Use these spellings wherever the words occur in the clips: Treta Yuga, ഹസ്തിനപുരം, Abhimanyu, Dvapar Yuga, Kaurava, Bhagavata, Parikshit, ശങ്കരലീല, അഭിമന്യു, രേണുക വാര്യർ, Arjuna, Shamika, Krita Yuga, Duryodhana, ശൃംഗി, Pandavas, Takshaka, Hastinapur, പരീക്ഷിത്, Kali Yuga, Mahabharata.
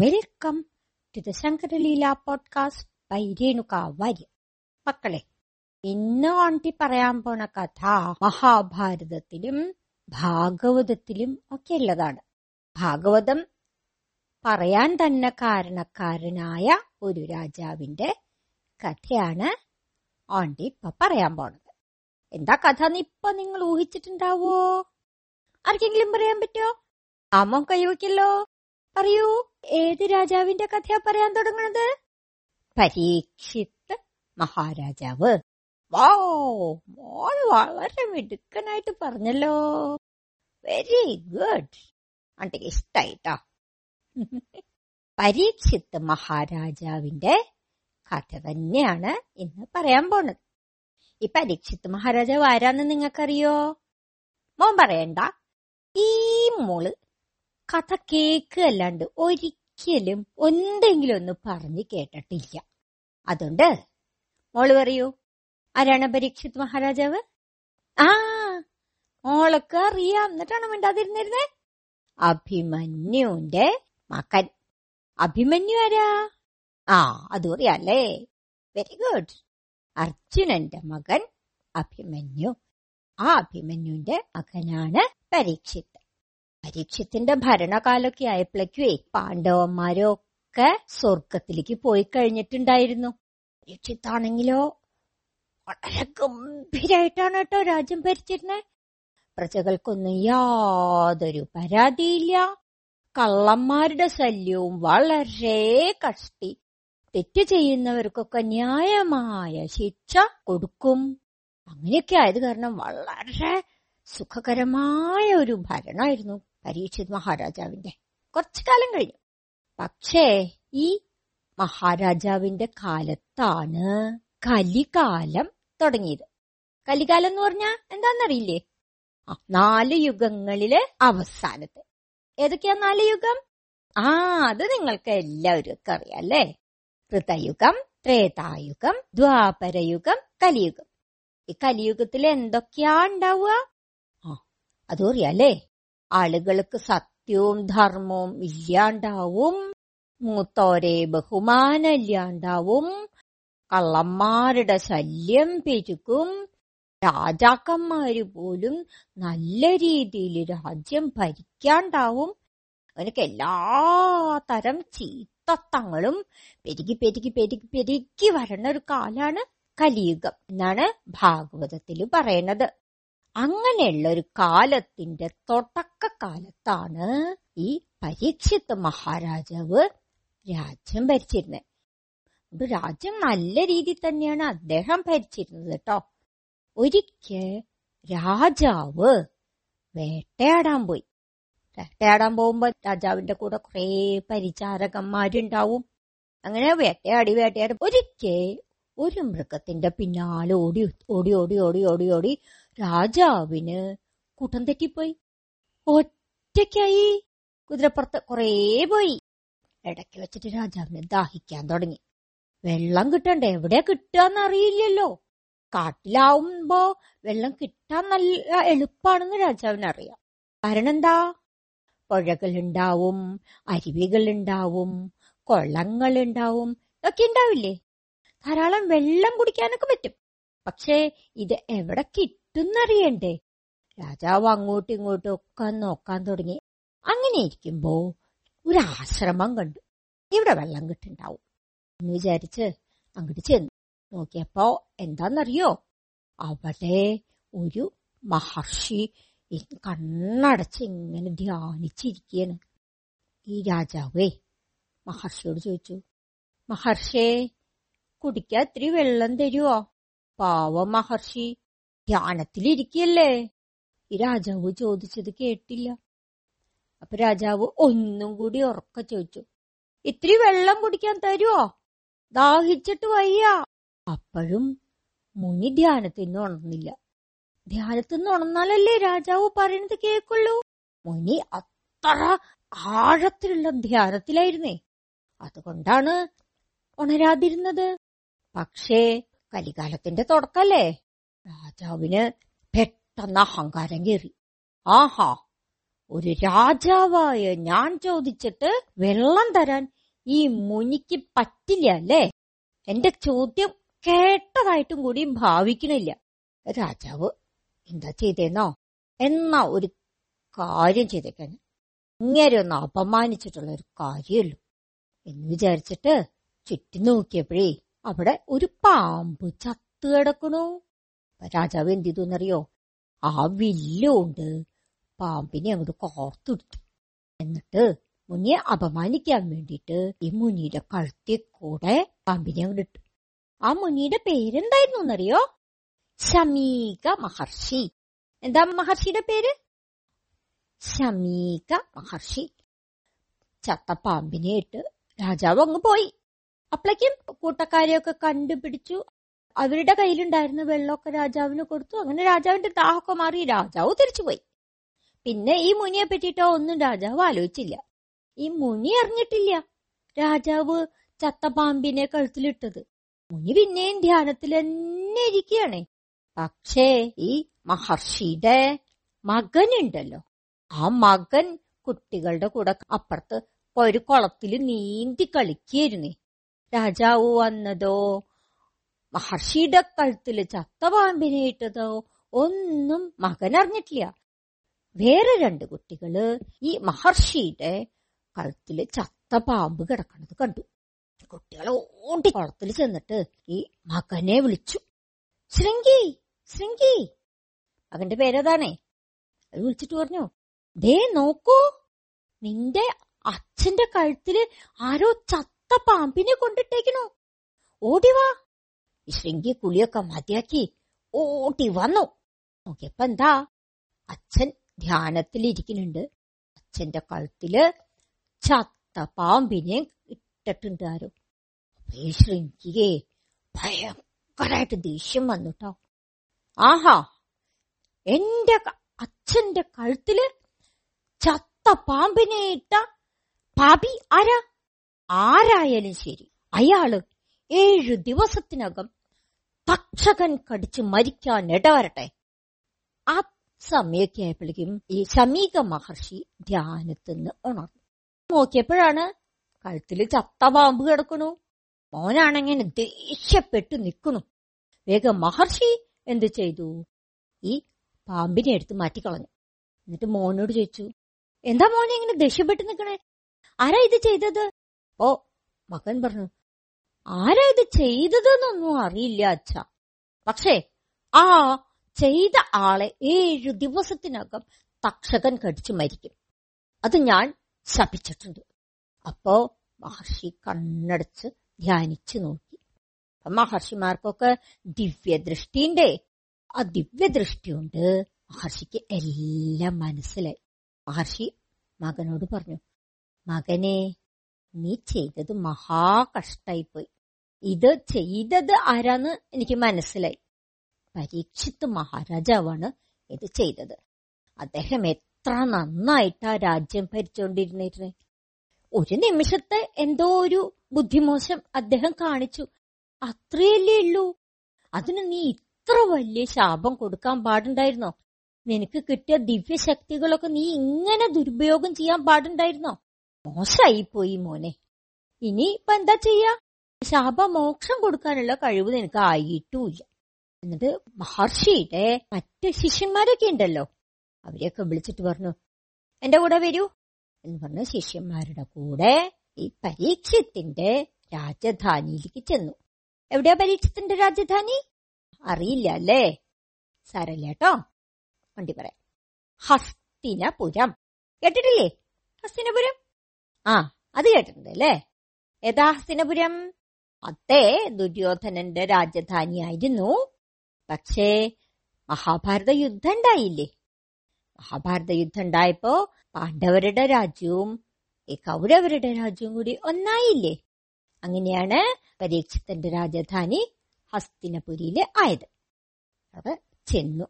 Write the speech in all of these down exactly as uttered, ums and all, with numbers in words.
Welcome to the ശങ്കരലീല podcast by രേണുക വാര്യർ. മക്കളെ, ഇന്ന് ആണ്ടി പറയാൻ പോണ കഥ മഹാഭാരതത്തിലും ഭാഗവതത്തിലും ഒക്കെ ഉള്ളതാണ്. ഭാഗവതം പറയാൻ തന്നെ കാരണക്കാരനായ ഒരു രാജാവിന്റെ കഥയാണ് ആണ്ടി ഇപ്പൊ പറയാൻ പോണത്. എന്താ കഥ എന്ന് ഇപ്പൊ നിങ്ങൾ ഊഹിച്ചിട്ടുണ്ടാവോ? ആർക്കെങ്കിലും പറയാൻ പറ്റോ? ആമോ, കൈവയ്ക്കല്ലോ. പറയൂ, ഏത് രാജാവിന്റെ കഥയാ പറയാൻ തുടങ്ങണത്? പരീക്ഷിത് മഹാരാജാവ്. വോ, മോൾ വളരെ മിടുക്കനായിട്ട് പറഞ്ഞല്ലോ. വെരി ഗുഡ്, ആണ്ടിക്ക് ഇഷ്ടായിട്ടോ. പരീക്ഷിത് മഹാരാജാവിന്റെ കഥ തന്നെയാണ് ഇന്ന് പറയാൻ പോണത്. ഈ പരീക്ഷിത് മഹാരാജാവ് ആരാന്ന് നിങ്ങൾക്കറിയോ? മോൻ പറയണ്ട. ഈ മോള് കഥ കേൾക്കുകയല്ലാണ്ട് ഒരിക്കലും എന്തെങ്കിലും ഒന്ന് പറഞ്ഞു കേട്ടിട്ടില്ല. അതുകൊണ്ട് മോള് പറയൂ, ആരാണ് പരീക്ഷിത് മഹാരാജാവ്? ആ, മോളൊക്കെ അറിയാം. എന്നിട്ടാണ് മിണ്ടാതിരുന്നിരുന്നേ. അഭിമന്യുവിന്റെ മകൻ. അഭിമന്യു ആരാ? ആ, അതും അറിയാല്ലേ. Very good. അർജുനന്റെ മകൻ അഭിമന്യു. ആ അഭിമന്യുവിന്റെ മകനാണ് പരീക്ഷിത്. പരീക്ഷിത്തിന്റെ ഭരണകാലമൊക്കെ ആയപ്പോഴേക്കുവേ പാണ്ഡവന്മാരൊക്കെ സ്വർഗത്തിലേക്ക് പോയി കഴിഞ്ഞിട്ടുണ്ടായിരുന്നു. പരീക്ഷിത്താണെങ്കിലോ വളരെ ഗംഭീരായിട്ടാണ് കേട്ടോ രാജ്യം ഭരിച്ചിരുന്നത്. പ്രജകൾക്കൊന്നും യാതൊരു പരാതിയില്ല. കള്ളന്മാരുടെ ശല്യവും വളരെ കഷ്ടി. തെറ്റ് ചെയ്യുന്നവർക്കൊക്കെ ന്യായമായ ശിക്ഷ കൊടുക്കും. അങ്ങനെയൊക്കെ ആയത് കാരണം വളരെ സുഖകരമായ ഒരു ഭരണമായിരുന്നു പരീക്ഷിത് മഹാരാജാവിന്റെ. കുറച്ചു കാലം കഴിഞ്ഞു. പക്ഷേ ഈ മഹാരാജാവിന്റെ കാലത്താണ് കലികാലം തുടങ്ങിയത്. കലികാലം എന്ന് പറഞ്ഞാൽ എന്താന്നറിയില്ലേ? ആ നാല് യുഗങ്ങളിലെ അവസാനത്തെ. ഏതൊക്കെയാ നാല് യുഗം? ആ, അത് നിങ്ങൾക്ക് എല്ലാവർക്കും അറിയാം അല്ലേ. കൃതയുഗം, ത്രേതായുഗം, ദ്വാപരയുഗം, കലിയുഗം. ഈ കലിയുഗത്തിൽ എന്തൊക്കെയാ ഉണ്ടാവുക? ആ, അതും അറിയാല്ലേ. ആളുകൾക്ക് സത്യവും ധർമ്മവും ഇല്ലാണ്ടാവും. മൂത്തോരെ ബഹുമാനം ഇല്ലാണ്ടാവും. കള്ളന്മാരുടെ ശല്യം പെരുക്കും. രാജാക്കന്മാര് പോലും നല്ല രീതിയിൽ രാജ്യം ഭരിക്കാണ്ടാവും. അവനൊക്കെ എല്ലാ തരം ചീത്തത്തങ്ങളും പെരുകി പെരുകി പെരുകി പെരുകി വരണ ഒരു കാലാണ് കലിയുഗം എന്നാണ് ഭാഗവതത്തിൽ പറയുന്നത്. അങ്ങനെയുള്ള ഒരു കാലത്തിന്റെ തുടക്കക്കാലത്താണ് ഈ പരീക്ഷിത് മഹാരാജാവ് രാജ്യം ഭരിച്ചിരുന്നത്. ഒരു രാജ്യം നല്ല രീതിയിൽ തന്നെയാണ് അദ്ദേഹം ഭരിച്ചിരുന്നത് കേട്ടോ. ഒരിക്കൽ രാജാവ് വേട്ടയാടാൻ പോയി. വേട്ടയാടാൻ പോകുമ്പോ രാജാവിന്റെ കൂടെ കുറെ പരിചാരകന്മാരുണ്ടാവും. അങ്ങനെ വേട്ടയാടി വേട്ടയാടി ഒരിക്കൽ ഒരു മൃഗത്തിന്റെ പിന്നാലെ ഓടി ഓടി ഓടി ഓടി ഓടി ഓടി രാജാവിന് കൂട്ടം തെറ്റിപ്പോയി. ഒറ്റയ്ക്കായി. കുതിരപ്പുറത്ത് കുറേ പോയി. ഇടയ്ക്ക് വെച്ചിട്ട് രാജാവിന് ദാഹിക്കാൻ തുടങ്ങി. വെള്ളം കിട്ടണ്ടേ? എവിടെയാ കിട്ടുകയെന്നറിയില്ലല്ലോ. കാട്ടിലാവുമ്പോ വെള്ളം കിട്ടാൻ നല്ല എളുപ്പമാണെന്ന് രാജാവിനറിയാം. കാരണം എന്താ? പുഴകളുണ്ടാവും, അരുവികളുണ്ടാവും, കുളങ്ങളുണ്ടാവും, ഇതൊക്കെ ഉണ്ടാവില്ലേ. ധാരാളം വെള്ളം കുടിക്കാനൊക്കെ പറ്റും. പക്ഷേ ഇത് എവിടെ കിട്ടുന്നറിയണ്ടേ. രാജാവ് അങ്ങോട്ടും ഇങ്ങോട്ടും ഒക്കെ നോക്കാൻ തുടങ്ങി. അങ്ങനെ ഇരിക്കുമ്പോ ഒരാശ്രമം കണ്ടു. ഇവിടെ വെള്ളം കിട്ടുണ്ടാവും എന്ന് വിചാരിച്ച് അങ്ങോട്ട് ചെന്നു നോക്കിയപ്പോ എന്താന്നറിയോ, അവിടെ ഒരു മഹർഷി കണ്ണടച്ച് ഇങ്ങനെ ധ്യാനിച്ചിരിക്കുകയാണ്. ഈ രാജാവേ മഹർഷിയോട് ചോദിച്ചു, മഹർഷിയെ കുടിക്കാൻ ഇത്തിരി വെള്ളം തരുവോ? പാവ മഹർഷി ധ്യാനത്തിലിരിക്കല്ലേ. ഈ രാജാവ് ചോദിച്ചത് കേട്ടില്ല. അപ്പൊ രാജാവ് ഒന്നും കൂടി ഉറക്കെ ചോദിച്ചു, ഇത്തിരി വെള്ളം കുടിക്കാൻ തരുവോ? ദാഹിച്ചിട്ട് വയ്യ. അപ്പോഴും മുനി ധ്യാനത്തിൽ നിന്ന് ഉണർന്നില്ല. ധ്യാനത്തിൽ നിന്ന് ഉണർന്നാലല്ലേ രാജാവ് പറയണത് കേൾക്കുള്ളൂ. മുനി അത്ര ആഴത്തിലുള്ള ധ്യാനത്തിലായിരുന്നേ. അതുകൊണ്ടാണ് ഉണരാതിരുന്നത്. പക്ഷേ കലികാലത്തിന്റെ തുടക്കല്ലേ. രാജാവിന് പെട്ടെന്ന് അഹങ്കാരം കയറി. ആഹാ, ഒരു രാജാവായ ഞാൻ ചോദിച്ചിട്ട് വെള്ളം തരാൻ ഈ മുനിക്ക് പറ്റില്ല അല്ലേ? എന്റെ ചോദ്യം കേട്ടതായിട്ടും കൂടി ഭാവിക്കണില്ല. രാജാവ് എന്താ ചെയ്തേന്നോ, എന്നാ ഒരു കാര്യം ചെയ്തേക്കാൻ, ഇങ്ങനെ ഒന്ന് അപമാനിച്ചിട്ടുള്ള ഒരു കാര്യമല്ലോ എന്ന് വിചാരിച്ചിട്ട് ചുറ്റും നോക്കിയപ്പോഴേ അവിടെ ഒരു പാമ്പ് ചത്തു കിടക്കണു. രാജാവ് എന്ത് ചെയ്തു എന്നറിയോ, ആ വില്ലുകൊണ്ട് പാമ്പിനെ അങ്ങോട്ട് കോർത്തിടുത്തു. എന്നിട്ട് മുനിയെ അപമാനിക്കാൻ വേണ്ടിയിട്ട് ഈ മുനിയുടെ കഴുത്തിൽ കൂടെ പാമ്പിനെ അങ്ങോട്ട് ഇട്ടു. ആ മുനിയുടെ പേരെന്തായിരുന്നു എന്നറിയോ? ശമീക മഹർഷി. എന്താ മഹർഷിയുടെ പേര്? ശമീക മഹർഷി. ചത്ത പാമ്പിനെ ഇട്ട് രാജാവ് അങ്ങ് പോയി. അപ്പോഴേക്കും കൂട്ടക്കാരെയൊക്കെ കണ്ടുപിടിച്ചു. അവരുടെ കയ്യിലുണ്ടായിരുന്ന വെള്ളമൊക്കെ രാജാവിന് കൊടുത്തു. അങ്ങനെ രാജാവിന്റെ ദാഹമൊക്കെ മാറി, രാജാവ് തിരിച്ചുപോയി. പിന്നെ ഈ മുനിയെ പറ്റിയിട്ടോ ഒന്നും രാജാവ് ആലോചിച്ചില്ല. ഈ മുനി അറിഞ്ഞിട്ടില്ല രാജാവ് ചത്ത പാമ്പിനെ കഴുത്തിലിട്ടത്. മുനി പിന്നെയും ധ്യാനത്തിൽ തന്നെ ഇരിക്കുകയാണ്. പക്ഷേ ഈ മഹർഷിയുടെ മകനുണ്ടല്ലോ, ആ മകൻ കുട്ടികളുടെ കൂടെ അപ്പുറത്ത് ഒരു കുളത്തിൽ നീന്തി കളിക്കുകയായിരുന്നേ. രാജാവ് വന്നതോ മഹർഷിയുടെ കഴുത്തില് ചത്ത പാമ്പിനെ ഇട്ടതോ ഒന്നും മകനറിഞ്ഞിട്ടില്ല. വേറെ രണ്ട് കുട്ടികള് ഈ മഹർഷിയുടെ കഴുത്തില് ചത്ത പാമ്പ് കിടക്കണത് കണ്ടു. കുട്ടികൾ ഓടി കുളത്തിൽ ചെന്നിട്ട് ഈ മകനെ വിളിച്ചു, ശൃംഗി ശൃംഗി. മകന്റെ പേരതാണേ. അത് വിളിച്ചിട്ട് പറഞ്ഞു, ദേ നോക്കൂ, നിന്റെ അച്ഛന്റെ കഴുത്തില് ആരോ ചത്ത പാമ്പിനെ കൊണ്ടിട്ടേക്കണു, ഓടിവാ. ശൃംഗി കുളിയൊക്കെ മതിയാക്കി ഓടി വന്നു. നോക്കിയപ്പോ എന്താ, അച്ഛൻ ധ്യാനത്തിലിരിക്കുന്നുണ്ട്. അച്ഛന്റെ കഴുത്തില് ചത്ത പാമ്പിനെ ഇട്ടിട്ടുണ്ട് ആരോ. ഈ ശൃംഗിയെ ഭയങ്കരമായിട്ട് ദേഷ്യം വന്നുട്ടോ. ആഹാ, എന്റെ അച്ഛന്റെ കഴുത്തില് ചത്ത പാമ്പിനെ ഇട്ട പാപി ആരാ? ആരായാലും ശരി, അയാള് ഏഴു ദിവസത്തിനകം തക്ഷകൻ കടിച്ചു മരിക്കാൻ ഇടവരട്ടെ. ആ സമയൊക്കെ ആയപ്പോഴേക്കും ഈ ശമീക മഹർഷി ധ്യാനത്തിൽ നിന്ന് ഉണർന്നു. നോക്കിയപ്പോഴാണ് കഴുത്തിൽ ചത്ത പാമ്പ് കിടക്കണു. മോനാണെങ്ങനെ ദേഷ്യപ്പെട്ടു നിൽക്കണു. വേഗം മഹർഷി എന്ത് ചെയ്തു, ഈ പാമ്പിനെ എടുത്ത് മാറ്റിക്കളഞ്ഞു. എന്നിട്ട് മോനോട് ചോദിച്ചു, എന്താ മോനെ ഇങ്ങനെ ദേഷ്യപ്പെട്ട് നിൽക്കണേ, ആരാ ഇത് ചെയ്തത്? ഓ, മകൻ പറഞ്ഞു, ആരാ ഇത് ചെയ്തതെന്നൊന്നും അറിയില്ല അച്ഛ, പക്ഷേ ആ ചെയ്ത ആളെ ഏഴു ദിവസത്തിനകം തക്ഷകൻ കടിച്ചു മരിക്കും, അത് ഞാൻ ശപിച്ചിട്ടുണ്ട്. അപ്പോ മഹർഷി കണ്ണടച്ച് ധ്യാനിച്ചു നോക്കി. മഹർഷിമാർക്കൊക്കെ ദിവ്യദൃഷ്ടിയുണ്ടേ. ആ ദിവ്യദൃഷ്ടി കൊണ്ട് മഹർഷിക്ക് എല്ലാം മനസ്സിലായി. മഹർഷി മകനോട് പറഞ്ഞു, മകനെ, നീ ചെയ്തത് മഹാ കഷ്ടായിപ്പോയി. ഇത് ചെയ്തത് ആരാന്ന് എനിക്ക് മനസ്സിലായി. പരീക്ഷിത്ത് മഹാരാജാവാണ് ഇത് ചെയ്തത്. അദ്ദേഹം എത്ര നന്നായിട്ട് ആ രാജ്യം ഭരിച്ചുകൊണ്ടിരുന്നിരുന്നേ. ഒരു നിമിഷത്തെ എന്തോ ഒരു ബുദ്ധിമോശം അദ്ദേഹം കാണിച്ചു, അത്രയല്ലേ ഉള്ളൂ. അതിന് നീ ഇത്ര വലിയ ശാപം കൊടുക്കാൻ പാടുണ്ടായിരുന്നോ? നിനക്ക് കിട്ടിയ ദിവ്യശക്തികളൊക്കെ നീ ഇങ്ങനെ ദുരുപയോഗം ചെയ്യാൻ പാടുണ്ടായിരുന്നോ? മോശമായി പോയി മോനെ. ഇനി ഇപ്പൊ എന്താ ചെയ്യാ? ശാപമോക്ഷം കൊടുക്കാനുള്ള കഴിവ് നിനക്ക് ആയിട്ടുമില്ല. എന്നിട്ട് മഹർഷിയുടെ മറ്റ് ശിഷ്യന്മാരൊക്കെ ഉണ്ടല്ലോ, അവരെയൊക്കെ വിളിച്ചിട്ട് പറഞ്ഞു, എന്റെ കൂടെ വരൂ എന്ന് പറഞ്ഞ ശിഷ്യന്മാരുടെ കൂടെ ഈ പരീക്ഷത്തിന്റെ രാജധാനിയിലേക്ക് ചെന്നു. എവിടെയാ പരീക്ഷത്തിന്റെ രാജധാനി? അറിയില്ല അല്ലേ, സാരല്ലേട്ടോ, വണ്ടി പറയാം. ഹസ്തിനപുരം കേട്ടിട്ടില്ലേ? ഹസ്തിനപുരം, ആ അത് കേട്ടിട്ടുണ്ട് അല്ലേ. ഏതാ ഹസ്തിനപുരം? അതേ, ദുര്യോധനന്റെ രാജധാനിയായിരുന്നു. പക്ഷേ മഹാഭാരത യുദ്ധം ഉണ്ടായില്ലേ? മഹാഭാരത യുദ്ധം ഉണ്ടായപ്പോ പാണ്ഡവരുടെ രാജ്യവും ഈ കൗരവരുടെ രാജ്യവും കൂടി ഒന്നായില്ലേ? അങ്ങനെയാണ് പരീക്ഷിത്തിന്റെ രാജധാനി ഹസ്തിനപുരിയിലെ ആയത്. അവിടെ ചെന്നു.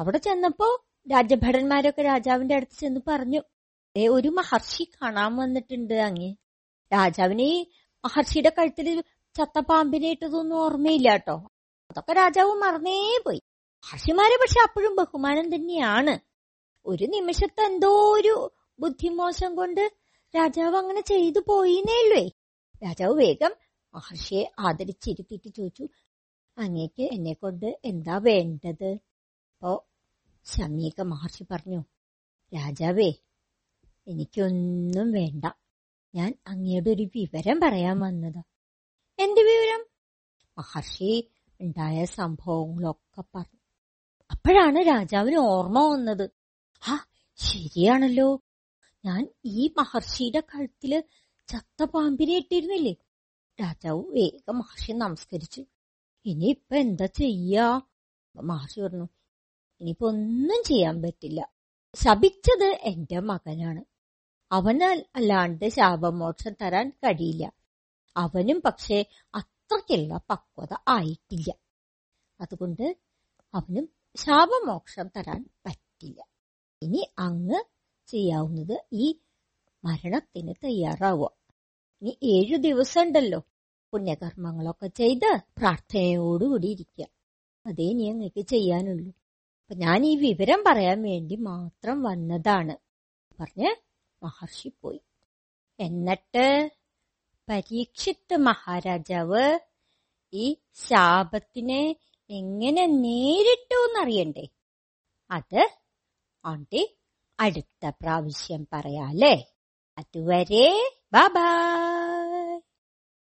അവിടെ ചെന്നപ്പോ രാജഭടന്മാരൊക്കെ രാജാവിന്റെ അടുത്ത് ചെന്ന് പറഞ്ഞു, ഏ ഒരു മഹർഷി കാണാൻ വന്നിട്ടുണ്ട് അങ്ങേ. രാജാവിന് ഈ മഹർഷിയുടെ കഴുത്തിൽ ചത്ത പാമ്പിനെ ഇട്ടതൊന്നും ഓർമ്മയില്ല കേട്ടോ. അതൊക്കെ രാജാവ് മറന്നേ പോയി. മഹർഷിമാരെ പക്ഷെ അപ്പോഴും ബഹുമാനം തന്നെയാണ്. ഒരു നിമിഷത്തെ എന്തോ ഒരു ബുദ്ധിമോശം കൊണ്ട് രാജാവ് അങ്ങനെ ചെയ്തു പോയിന്നേയുള്ളേ. രാജാവ് വേഗം മഹർഷിയെ ആദരിച്ചിരുത്തിട്ട് ചോദിച്ചു, അങ്ങേക്ക് എന്നെ കൊണ്ട് എന്താ വേണ്ടത്? അപ്പോ ശമീക മഹർഷി പറഞ്ഞു, രാജാവേ എനിക്കൊന്നും വേണ്ട, ഞാൻ അങ്ങയുടെ ഒരു വിവരം പറയാൻ വന്നത്. എന്ത് വിവരം? മഹർഷി ഉണ്ടായ സംഭവങ്ങളൊക്കെ പറഞ്ഞു. അപ്പോഴാണ് രാജാവിന് ഓർമ്മ വന്നത്, ആ ശരിയാണല്ലോ, ഞാൻ ഈ മഹർഷിയുടെ കഴുത്തില് ചത്ത പാമ്പിനെ ഇട്ടിരുന്നില്ലേ. രാജാവ് വേഗം മഹർഷി നമസ്കരിച്ചു. ഇനിയിപ്പൊ എന്താ ചെയ്യാ? മഹർഷി പറഞ്ഞു, ഇനിയിപ്പോ ഒന്നും ചെയ്യാൻ പറ്റില്ല, ശപിച്ചത് എന്റെ മകനാണ്, അവനാൽ അല്ലാണ്ട് ശാപമോക്ഷം തരാൻ കഴിയില്ല. അവനും പക്ഷെ അത്രയ്ക്കുള്ള പക്വത ആയിട്ടില്ല, അതുകൊണ്ട് അവനും ശാപമോക്ഷം തരാൻ പറ്റില്ല. ഇനി അങ്ങ് ചെയ്യാവുന്നത് ഈ മരണത്തിന് തയ്യാറാവുക. ഇനി ഏഴു ദിവസം ഉണ്ടല്ലോ, പുണ്യകർമ്മങ്ങളൊക്കെ ചെയ്ത് പ്രാർത്ഥനയോടുകൂടി ഇരിക്കുക, അതേ ഇനി അങ്ങക്ക് ചെയ്യാനുള്ളൂ. അപ്പൊ ഞാൻ ഈ വിവരം പറയാൻ വേണ്ടി മാത്രം വന്നതാണ് പറഞ്ഞ് മഹർഷി പോയി. എന്നിട്ട് പരീക്ഷിത് മഹാരാജാവ് ഈ ശാപത്തിനെ എങ്ങനെ നേരിട്ടു എന്നറിയണ്ടേ, അത് ആണ്ടി അടുത്ത പ്രാവശ്യം പറയാലേ. അതുവരെ ബൈ ബൈ.